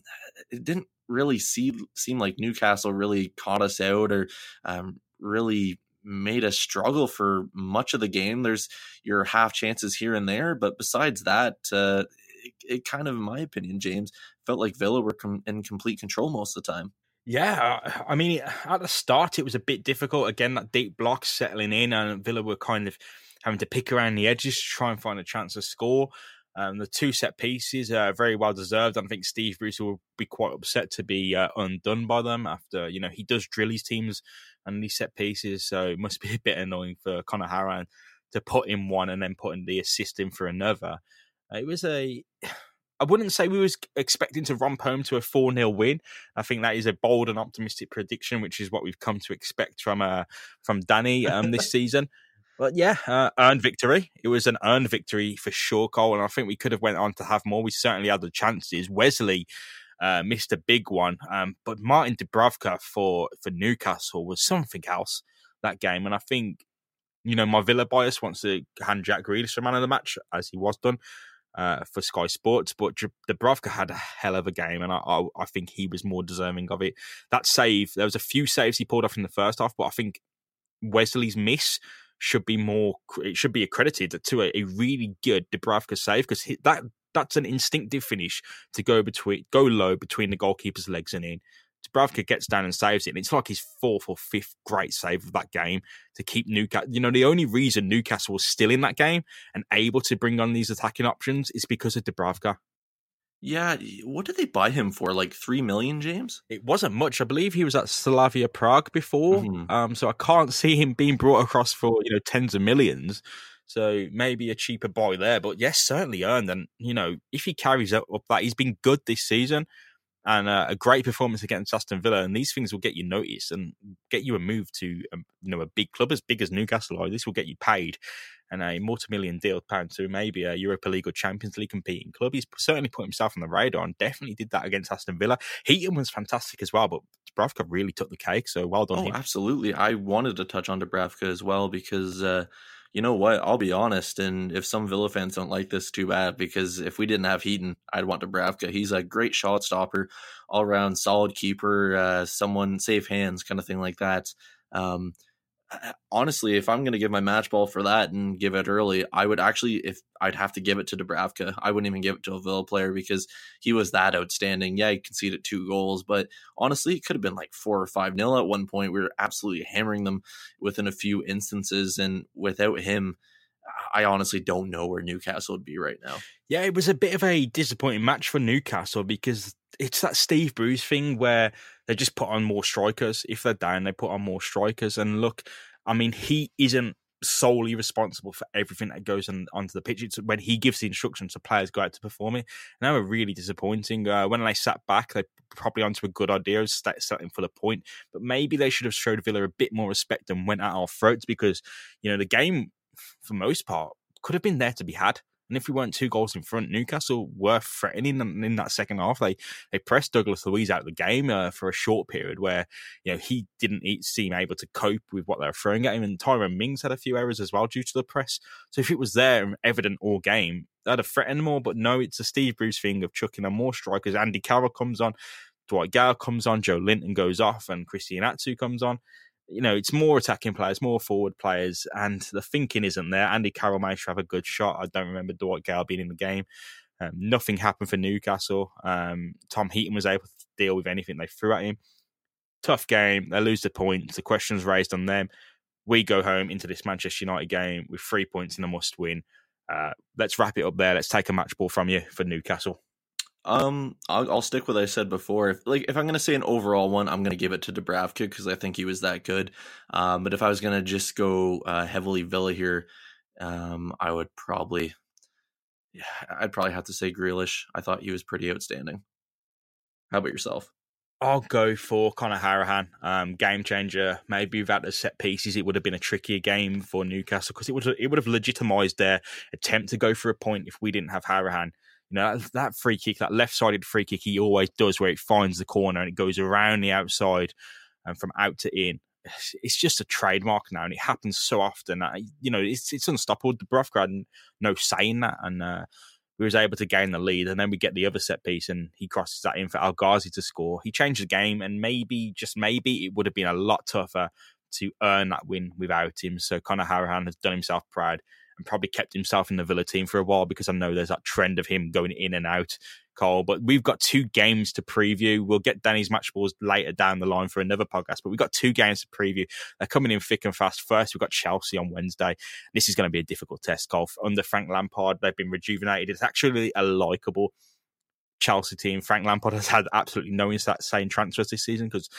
it didn't really see, seem like Newcastle really caught us out or um, really made us struggle for much of the game. There's your half chances here and there, but besides that, uh, it, it kind of, in my opinion, James, felt like Villa were com- in complete control most of the time. Yeah, I mean, at the start, it was a bit difficult. Again, that deep block settling in and Villa were kind of having to pick around the edges to try and find a chance to score. Um, the two set pieces are very well deserved. I think Steve Bruce will be quite upset to be uh, undone by them after, you know, he does drill his teams and these set pieces. So it must be a bit annoying for Conor Hourihane to put in one and then putting the assist in for another. Uh, it was a, I wouldn't say we was expecting to romp home to a four nil win. I think that is a bold and optimistic prediction, which is what we've come to expect from uh, from Danny um, this season. But yeah, uh, earned victory. It was an earned victory for sure, Cole, and I think we could have went on to have more. We certainly had the chances. Wesley uh, missed a big one, um, but Martin Dúbravka for, for Newcastle was something else that game. And I think, you know, my Villa bias wants to hand Jack Grealish the man of the match, as he was done uh, for Sky Sports. But Dúbravka had a hell of a game, and I, I, I think he was more deserving of it. That save, there was a few saves he pulled off in the first half, but I think Wesley's miss should be more, it should be accredited to a, a really good Dúbravka save, because that that's an instinctive finish to go between, go low between the goalkeeper's legs and in. Dúbravka gets down and saves it, and it's like his fourth or fifth great save of that game to keep Newcastle. You know, the only reason Newcastle was still in that game and able to bring on these attacking options is because of Dúbravka. Yeah, what did they buy him for? Like three million dollars, James? It wasn't much. I believe he was at Slavia Prague before, mm-hmm. um, so I can't see him being brought across for, you know, tens of millions. So maybe a cheaper buy there, but yes, certainly earned. And, you know, if he carries up, up that, he's been good this season, and uh, a great performance against Aston Villa, and these things will get you noticed and get you a move to, um, you know, a big club as big as Newcastle are. This will get you paid and a multi-million deal pound to maybe a Europa League or Champions League competing club. He's certainly put himself on the radar and definitely did that against Aston Villa. Heaton was fantastic as well, but Dúbravka really took the cake, so well done. Oh, him. Absolutely. I wanted to touch on Dúbravka as well because, uh, you know what, I'll be honest, and if some Villa fans don't like this, too bad, because if we didn't have Heaton, I'd want Dúbravka. He's a great shot stopper, all-round solid keeper, uh, someone safe hands, kind of thing like that. Um Honestly, if I'm going to give my match ball for that and give it early, I would actually, if I'd have to give it to Dúbravka, I wouldn't even give it to a Villa player because he was that outstanding. Yeah, he conceded two goals, but honestly, it could have been like four or five nil at one point. We were absolutely hammering them within a few instances, and without him, I honestly don't know where Newcastle would be right now. Yeah, it was a bit of a disappointing match for Newcastle because it's that Steve Bruce thing where they just put on more strikers. If they're down, they put on more strikers. And look, I mean, he isn't solely responsible for everything that goes on onto the pitch. It's when he gives the instructions to players go out to perform it. And they were really disappointing. Uh, when they sat back, they probably onto a good idea of settling for the point. But maybe they should have showed Villa a bit more respect and went at our throats because, you know, the game, for most part, could have been there to be had. And if we weren't two goals in front, Newcastle were threatening them in that second half. They they pressed Douglas Luiz out of the game uh, for a short period where, you know, he didn't seem able to cope with what they were throwing at him. And Tyrone Mings had a few errors as well due to the press. So if it was there and evident all game, they'd have threatened more. But no, it's a Steve Bruce thing of chucking on more strikers. Andy Carroll comes on, Dwight Gayle comes on, Joe Linton goes off, and Christian Atsu comes on. You know, it's more attacking players, more forward players, and the thinking isn't there. Andy Carroll managed to have a good shot. I don't remember Dwight Gayle being in the game. Um, nothing happened for Newcastle. Um, Tom Heaton was able to deal with anything they threw at him. Tough game. They lose the points. The question's raised on them. We go home into this Manchester United game with three points and a must win. Uh, let's wrap it up there. Let's take a match ball from you for Newcastle. Um, I'll, I'll stick with what I said before. If, like, if I'm going to say an overall one, I'm going to give it to Dúbravka because I think he was that good. Um, but if I was going to just go uh, heavily Villa here, um, I would probably, yeah, I'd probably have to say Grealish. I thought he was pretty outstanding. How about yourself? I'll go for Conor Hourihane, um, game changer. Maybe without the set pieces, it would have been a trickier game for Newcastle because it would it would have legitimised their attempt to go for a point if we didn't have Hourihane. You know, that, that free kick, that left-sided free kick he always does where it finds the corner and it goes around the outside and from out to in. It's just a trademark now and it happens so often that, you know, it's it's unstoppable. Dúbravka had no say in that and uh, we was able to gain the lead and then we get the other set piece and he crosses that in for El Ghazi to score. He changed the game and maybe, just maybe, it would have been a lot tougher to earn that win without him. So Conor Hourihane has done himself proud and probably kept himself in the Villa team for a while because I know there's that trend of him going in and out, Cole. But we've got two games to preview. We'll get Danny's match balls later down the line for another podcast, but we've got two games to preview. They're coming in thick and fast. First, we've got Chelsea on Wednesday. This is going to be a difficult test, Cole. Under Frank Lampard, they've been rejuvenated. It's actually a likeable Chelsea team. Frank Lampard has had absolutely no insane transfers this season because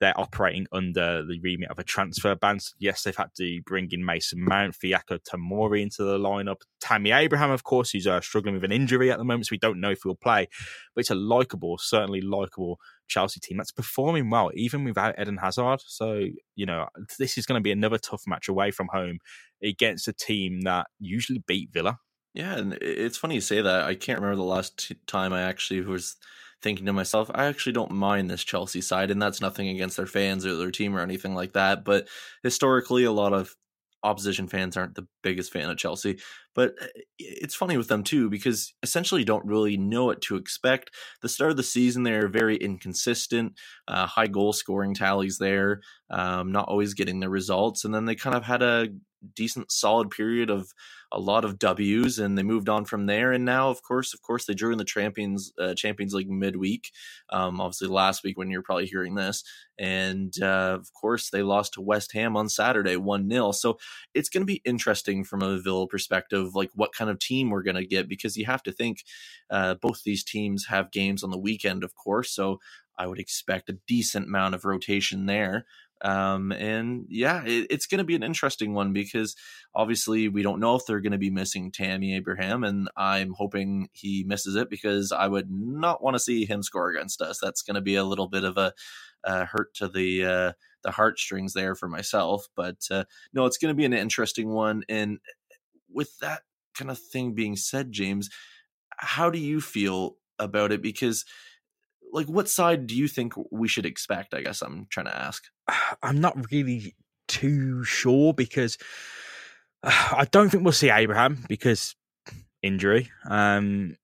they're operating under the remit of a transfer ban. So yes, they've had to bring in Mason Mount, Fikayo Tomori into the lineup. Tammy Abraham, of course, who's uh, struggling with an injury at the moment, so we don't know if he'll play. But it's a likeable, certainly likeable Chelsea team that's performing well, even without Eden Hazard. So, you know, this is going to be another tough match away from home against a team that usually beat Villa. Yeah, and it's funny you say that. I can't remember the last time I actually was thinking to myself, I actually don't mind this Chelsea side, and that's nothing against their fans or their team or anything like that. But historically, a lot of opposition fans aren't the biggest fan of Chelsea. But it's funny with them too, because essentially you don't really know what to expect. The start of the season, they're very inconsistent, uh, high goal scoring tallies there, um, not always getting the results. And then they kind of had a decent, solid period of a lot of W's, and they moved on from there. And now, of course, of course, they drew in the Champions uh, Champions League midweek, um, obviously last week when you're probably hearing this. And uh, of course, they lost to West Ham on Saturday, one nil. So it's going to be interesting from a Villa perspective, like what kind of team we're going to get, because you have to think uh, both these teams have games on the weekend, of course. So I would expect a decent amount of rotation there. Um, and yeah, it, it's going to be an interesting one because obviously we don't know if they're going to be missing Tammy Abraham, and I'm hoping he misses it because I would not want to see him score against us. That's going to be a little bit of a, uh, hurt to the, uh, the heartstrings there for myself, but, uh, no, it's going to be an interesting one. And with that kind of thing being said, James, how do you feel about it? Because, like, what side do you think we should expect? I guess I'm trying to ask. I'm not really too sure because I don't think we'll see Abraham because injury. Um,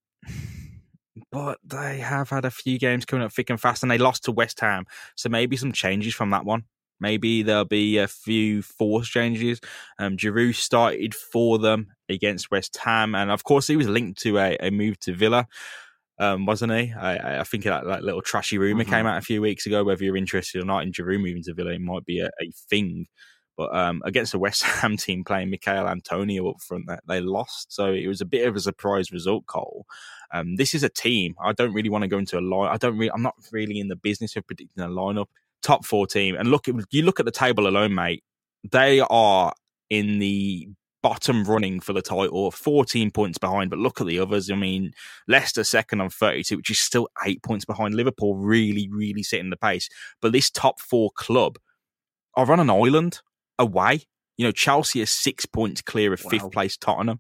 but they have had a few games coming up thick and fast, and they lost to West Ham. So maybe some changes from that one. Maybe there'll be a few forced changes. Um, Giroud started for them against West Ham. And of course, he was linked to a, a move to Villa. Um, wasn't he? I, I think that, that little trashy rumour mm-hmm. came out a few weeks ago. Whether you're interested or not in Giroud moving to Villa, it might be a, a thing. But um, against the West Ham team playing Michail Antonio up front, that they lost. So it was a bit of a surprise result, Cole. Um, this is a team. I don't really want to go into a line. I don't really. I'm not really in the business of predicting a lineup. Top four team, and look, you look at the table alone, mate. They are in the bottom running for the title, fourteen points behind, but look at the others. I mean, Leicester second on thirty-two, which is still eight points behind. Liverpool really, really setting the pace. But this top four club are on an island away. You know, Chelsea is six points clear of wow. fifth place Tottenham,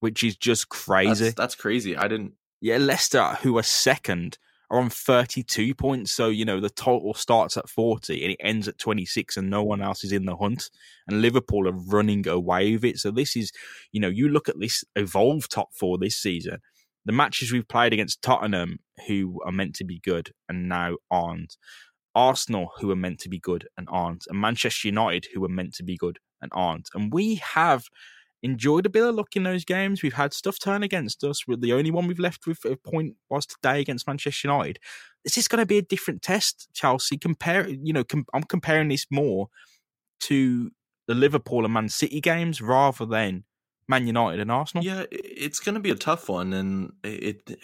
which is just crazy. That's, that's crazy. I didn't... Yeah, Leicester, who are second, are on thirty-two points. So, you know, the total starts at forty and it ends at twenty-six and no one else is in the hunt. And Liverpool are running away with it. So this is, you know, you look at this evolved top four this season. The matches we've played against Tottenham, who are meant to be good and now aren't. Arsenal, who are meant to be good and aren't. And Manchester United, who are meant to be good and aren't. And we have enjoyed a bit of luck in those games. We've had stuff turn against us. We're the only one we've left with a point was today against Manchester United. This is going to be a different test, Chelsea. Compare, you know, com- I'm comparing this more to the Liverpool and Man City games rather than Man United and Arsenal. Yeah, it's going to be a tough one, and it, it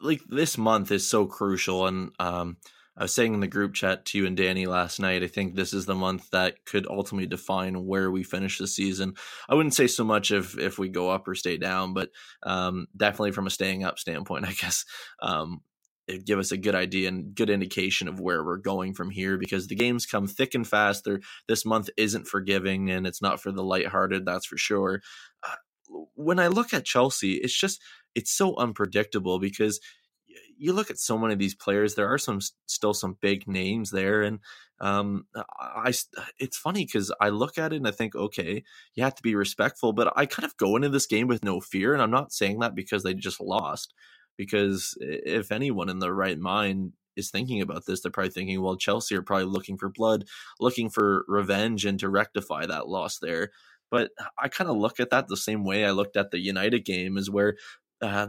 like this month is so crucial. And um, I was saying in the group chat to you and Danny last night, I think this is the month that could ultimately define where we finish the season. I wouldn't say so much if, if we go up or stay down, but um, definitely from a staying up standpoint, I guess, um, it'd give us a good idea and good indication of where we're going from here, because the games come thick and fast. They're, this month isn't forgiving, and it's not for the lighthearted, that's for sure. Uh, when I look at Chelsea, it's just, it's so unpredictable, because you look at so many of these players, there are some still some big names there. And um, I, it's funny because I look at it and I think, okay, you have to be respectful, but I kind of go into this game with no fear. And I'm not saying that because they just lost, because if anyone in their right mind is thinking about this, they're probably thinking, well, Chelsea are probably looking for blood, looking for revenge and to rectify that loss there. But I kind of look at that the same way I looked at the United game, is where uh,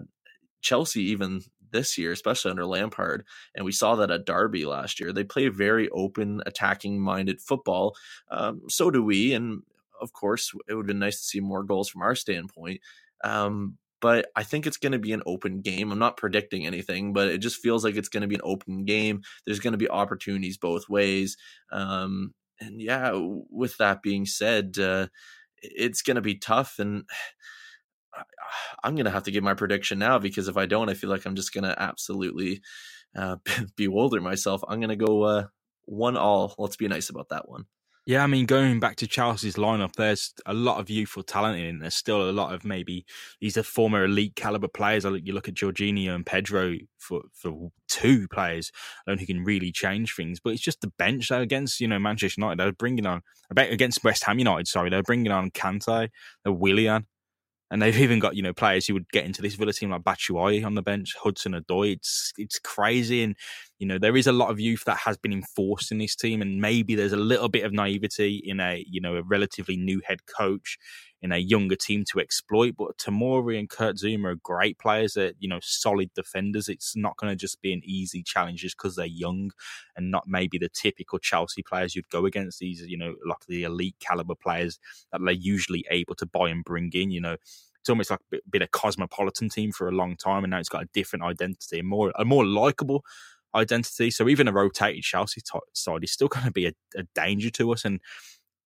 Chelsea, even this year, especially under Lampard, and we saw that at Derby last year, they play very open, attacking minded football. Um, so do we. And of course, it would have been nice to see more goals from our standpoint. Um, but I think it's going to be an open game. I'm not predicting anything, but it just feels like it's going to be an open game. There's going to be opportunities both ways. Um, and yeah, with that being said, uh, it's going to be tough. And I'm going to have to give my prediction now, because if I don't, I feel like I'm just going to absolutely uh, bewilder myself. I'm going to go uh, one all. Let's be nice about that one. Yeah, I mean, going back to Chelsea's lineup, there's a lot of youthful talent in. There's still a lot of, maybe these are former elite caliber players. I look, you look at Jorginho and Pedro for for two players alone who can really change things. But it's just the bench though. Against, you know, Manchester United, they're bringing on against West Ham United. Sorry, they're bringing on Kante, they're Willian. And they've even got, you know, players who would get into this Villa team like Batshuayi on the bench, Hudson-Odoi. It's it's crazy. And, you know, there is a lot of youth that has been enforced in this team. And maybe there's a little bit of naivety in a, you know, a relatively new head coach in a younger team to exploit. But Tomori and Kurt Zouma are great players. They're, you know, solid defenders. It's not going to just be an easy challenge just because they're young and not maybe the typical Chelsea players you'd go against. These, you know, like the elite caliber players that they're usually able to buy and bring in. You know, it's almost like a bit of cosmopolitan team for a long time, and now it's got a different identity, and more a more likable identity. So even a rotated Chelsea t- side is still going to be a, a danger to us. And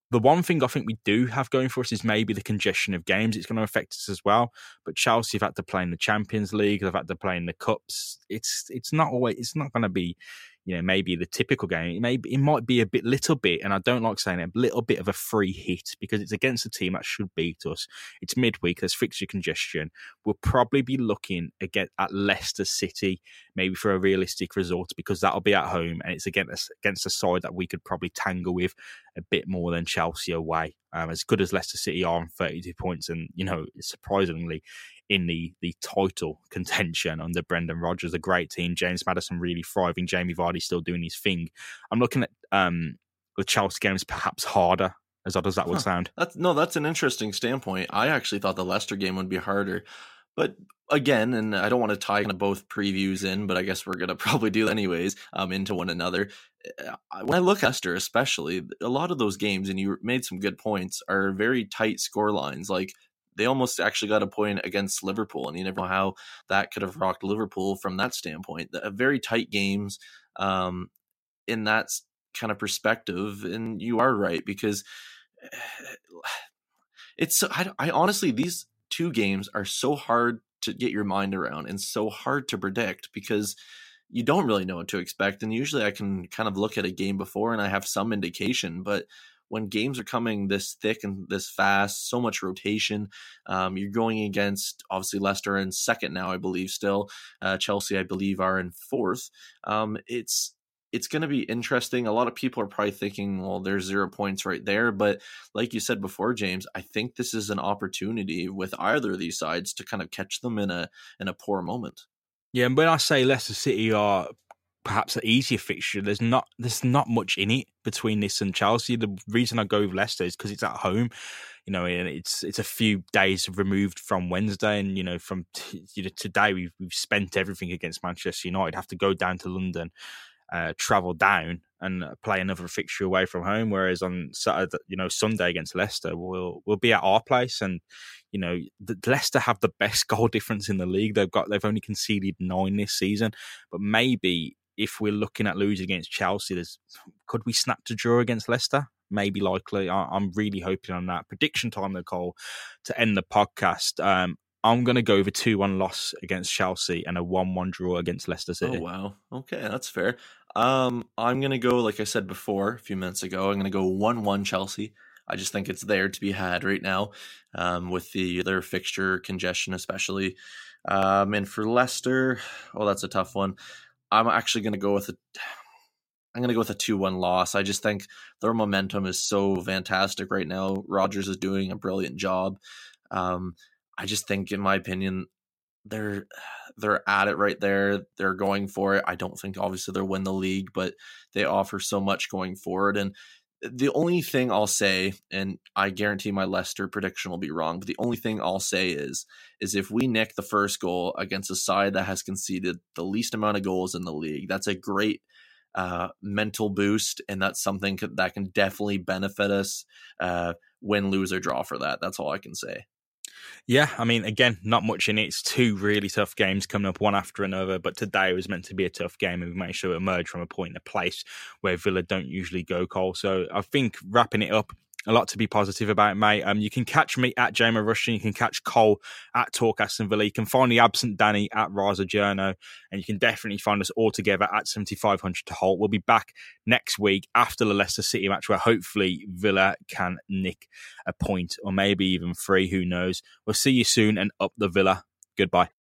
the one thing I think we do have going for us is maybe the congestion of games. It's going to affect us as well. But Chelsea have had to play in the Champions League. They've had to play in the Cups. It's it's not always it's not going to be, you know, maybe the typical game. It, may, it might be a bit, little bit, and I don't like saying it, a little bit of a free hit, because it's against a team that should beat us. It's midweek. There's fixture congestion. We'll probably be looking again at Leicester City, maybe for a realistic result, because that'll be at home, and it's against, against a side that we could probably tangle with a bit more than Chelsea away. Um, as good as Leicester City are on thirty-two points, and, you know, surprisingly in the the title contention under Brendan Rodgers, a great team. James Maddison really thriving. Jamie Vardy still doing his thing. I'm looking at um, the Chelsea games perhaps harder, as odd as that would huh. sound. That's, no, that's an interesting standpoint. I actually thought the Leicester game would be harder. But again, and I don't want to tie kind of both previews in, but I guess we're going to probably do anyways um, into one another. When I look at Leicester, especially, a lot of those games, and you made some good points, are very tight scorelines. Like, they almost actually got a point against Liverpool, and you never know how that could have rocked Liverpool from that standpoint. The, very tight games um, in that kind of perspective, and you are right, because it's I, I honestly, these two games are so hard to get your mind around and so hard to predict, because you don't really know what to expect. And usually I can kind of look at a game before and I have some indication, but when games are coming this thick and this fast, so much rotation, um, you're going against, obviously, Leicester in second now, I believe, still. Uh, Chelsea, I believe, are in fourth. Um, it's it's going to be interesting. A lot of people are probably thinking, well, there's zero points right there. But like you said before, James, I think this is an opportunity with either of these sides to kind of catch them in a in a poor moment. Yeah, and when I say Leicester City are perhaps an easier fixture, there's not there's not much in it between this and Chelsea. The reason I go with Leicester is because it's at home, you know, and it's it's a few days removed from Wednesday, and, you know, from t- you know, today we've we've spent everything against Manchester United. Have to go down to London, uh, travel down, and play another fixture away from home. Whereas on Saturday, you know, Sunday against Leicester, we'll we'll be at our place, and, you know, the, Leicester have the best goal difference in the league. They've got they've only conceded nine this season, but maybe if we're looking at losing against Chelsea, there's, could we snap to draw against Leicester? Maybe, likely. I, I'm really hoping on that. Prediction time, Nicole, to end the podcast. Um, I'm going to go with a two one loss against Chelsea and a one one draw against Leicester City. Oh, wow. Okay, that's fair. Um, I'm going to go, like I said before a few minutes ago, I'm going to go one one Chelsea. I just think it's there to be had right now, um, with the their fixture congestion especially. Um, and for Leicester, oh, that's a tough one. I'm actually going to go with a... I'm going to go with a two one loss. I just think their momentum is so fantastic right now. Rodgers is doing a brilliant job. Um, I just think, in my opinion, they're they're at it right there. They're going for it. I don't think, obviously, they'll win the league, but they offer so much going forward. And the only thing I'll say, and I guarantee my Leicester prediction will be wrong, but the only thing I'll say is, is if we nick the first goal against a side that has conceded the least amount of goals in the league, that's a great uh mental boost, and that's something c- that can definitely benefit us, uh win, lose, or draw for that. That's all I can say. Yeah, I mean, again, not much in it. It's two really tough games coming up one after another, but today was meant to be a tough game, and we managed to emerge from a point of place where Villa don't usually go, Cole. So I think wrapping it up, a lot to be positive about, mate. Um, you can catch me at James Rushton. You can catch Cole at Talk Aston Villa. You can find the absent Danny at Raza Journo. And you can definitely find us all together at seventy-five hundred to Holt. We'll be back next week after the Leicester City match, where hopefully Villa can nick a point or maybe even three. Who knows? We'll see you soon, and up the Villa. Goodbye.